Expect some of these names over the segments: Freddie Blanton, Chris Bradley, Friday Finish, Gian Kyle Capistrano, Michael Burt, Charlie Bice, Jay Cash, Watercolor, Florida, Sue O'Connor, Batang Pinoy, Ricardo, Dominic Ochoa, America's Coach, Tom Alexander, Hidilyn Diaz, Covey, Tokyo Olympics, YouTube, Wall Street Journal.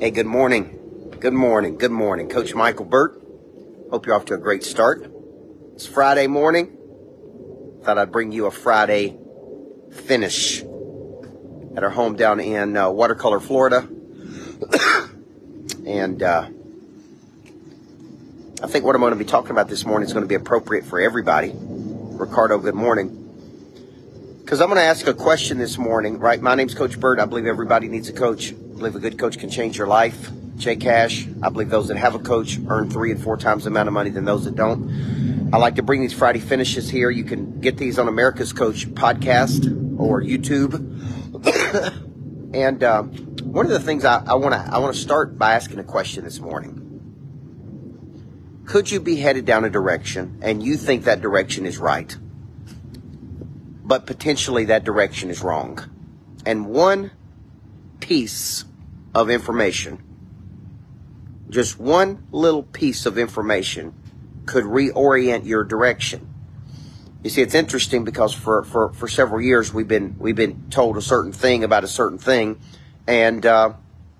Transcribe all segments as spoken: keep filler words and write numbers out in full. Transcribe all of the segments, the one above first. Hey, good morning. Good morning. Good morning. Coach Michael Burt. Hope you're off to a great start. It's Friday morning. Thought I'd bring you a Friday finish at our home down in uh, Watercolor, Florida. and uh, I think what I'm going to be talking about this morning is going to be appropriate for everybody. Ricardo, good morning. Because I'm going to ask a question this morning, right? My name's Coach Burt. I believe everybody needs a coach. I believe a good coach can change your life. Jay Cash, I believe those that have a coach earn three and four times the amount of money than those that don't. I like to bring these Friday finishes here. You can get these on America's Coach podcast or YouTube. and uh, one of the things I, I want to I want to start by asking a question this morning. Could you be headed down a direction and you think that direction is right? But potentially that direction is wrong. And one piece of information, just one little piece of information could reorient your direction. You see, it's interesting because for, for, for several years we've been we've been told a certain thing about a certain thing, and uh,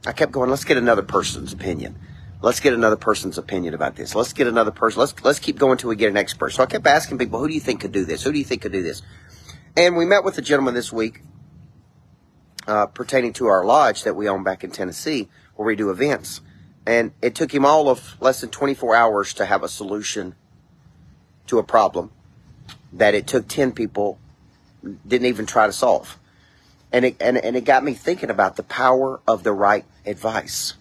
I kept going, let's get another person's opinion. Let's get another person's opinion about this. Let's get another person. Let's let's keep going until we get an expert. So I kept asking people, who do you think could do this? Who do you think could do this? And we met with a gentleman this week uh, pertaining to our lodge that we own back in Tennessee where we do events. And it took him all of less than twenty-four hours to have a solution to a problem that it took ten people didn't even try to solve. And it, and, and it got me thinking about the power of the right advice,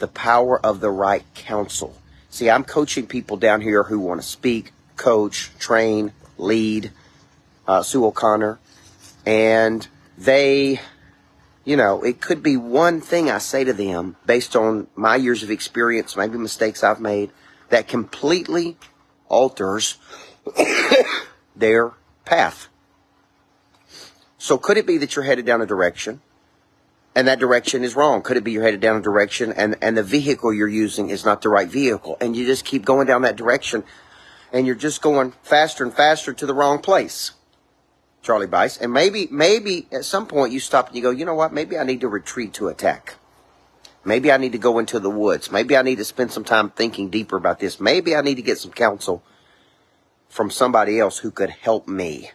the power of the right counsel. See, I'm coaching people down here who want to speak, coach, train, lead, Uh, Sue O'Connor, and they, you know, it could be one thing I say to them based on my years of experience, maybe mistakes I've made, that completely alters their path. So could it be that you're headed down a direction and that direction is wrong? Could it be you're headed down a direction and, and the vehicle you're using is not the right vehicle, and you just keep going down that direction and you're just going faster and faster to the wrong place? Charlie Bice. And maybe, maybe at some point you stop and you go, you know what? Maybe I need to retreat to attack. Maybe I need to go into the woods. Maybe I need to spend some time thinking deeper about this. Maybe I need to get some counsel from somebody else who could help me.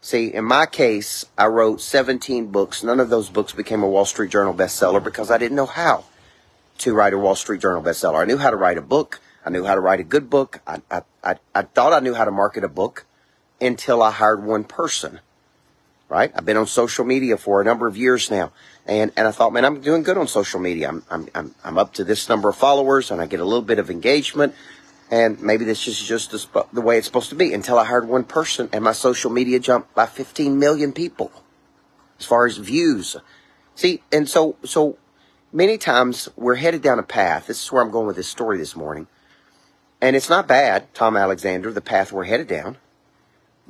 See, in my case, I wrote seventeen books. None of those books became a Wall Street Journal bestseller because I didn't know how to write a Wall Street Journal bestseller. I knew how to write a book. I knew how to write a good book. I, I, I, I thought I knew how to market a book. Until I hired one person, right? I've been on social media for a number of years now, and and I thought, man, I'm doing good on social media. I'm I'm I'm, I'm up to this number of followers, and I get a little bit of engagement, and maybe this is just the, the way it's supposed to be. Until I hired one person, and my social media jumped by fifteen million people as far as views. See, and so so many times we're headed down a path. This is where I'm going with this story this morning, and it's not bad, Tom Alexander, the path we're headed down.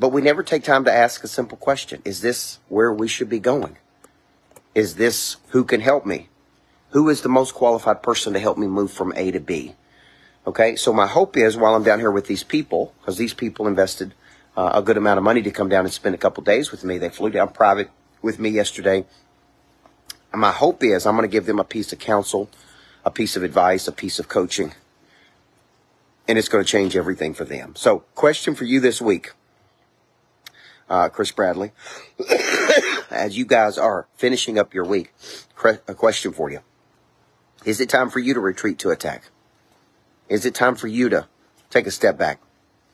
But we never take time to ask a simple question. Is this where we should be going? Is this who can help me? Who is the most qualified person to help me move from A to B? Okay, so my hope is while I'm down here with these people, because these people invested uh, a good amount of money to come down and spend a couple days with me. They flew down private with me yesterday. And my hope is I'm going to give them a piece of counsel, a piece of advice, a piece of coaching. And it's going to change everything for them. So question for you this week. Uh, Chris Bradley, as you guys are finishing up your week, a question for you. Is it time for you to retreat to attack? Is it time for you to take a step back?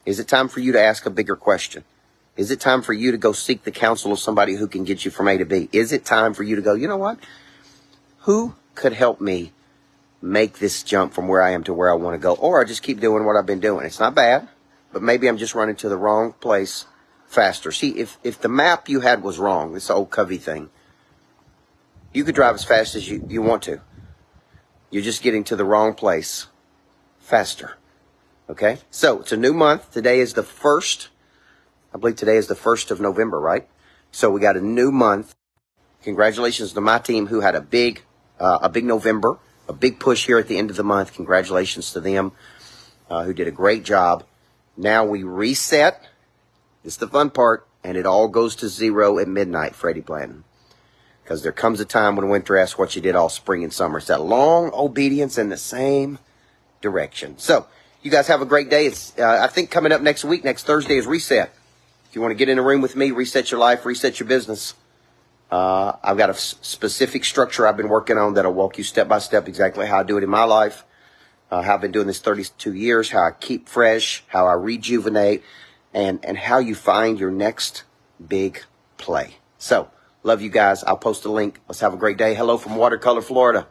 Is it time for you to ask a bigger question? Is it time for you to go seek the counsel of somebody who can get you from A to B? Is it time for you to go, you know what? Who could help me make this jump from where I am to where I want to go? Or I just keep doing what I've been doing. It's not bad, but maybe I'm just running to the wrong place faster. See, if, if the map you had was wrong, this old Covey thing, you could drive as fast as you, you want to. You're just getting to the wrong place faster. Okay? So, it's a new month. Today is the first. I believe today is the first of November, right? So, we got a new month. Congratulations to my team who had a big, uh, a big November, a big push here at the end of the month. Congratulations to them uh, who did a great job. Now, we reset. It's the fun part, and it all goes to zero at midnight, Freddie Blanton. Because there comes a time when winter asks what you did all spring and summer. It's that long obedience in the same direction. So, you guys have a great day. It's uh, I think coming up next week, next Thursday, is Reset. If you want to get in a room with me, reset your life, reset your business. Uh, I've got a s- specific structure I've been working on that'll walk you step by step exactly how I do it in my life, uh, how I've been doing this thirty-two years, how I keep fresh, how I rejuvenate, and, and how you find your next big play. So, love you guys. I'll post a link. Let's have a great day. Hello from Watercolor, Florida.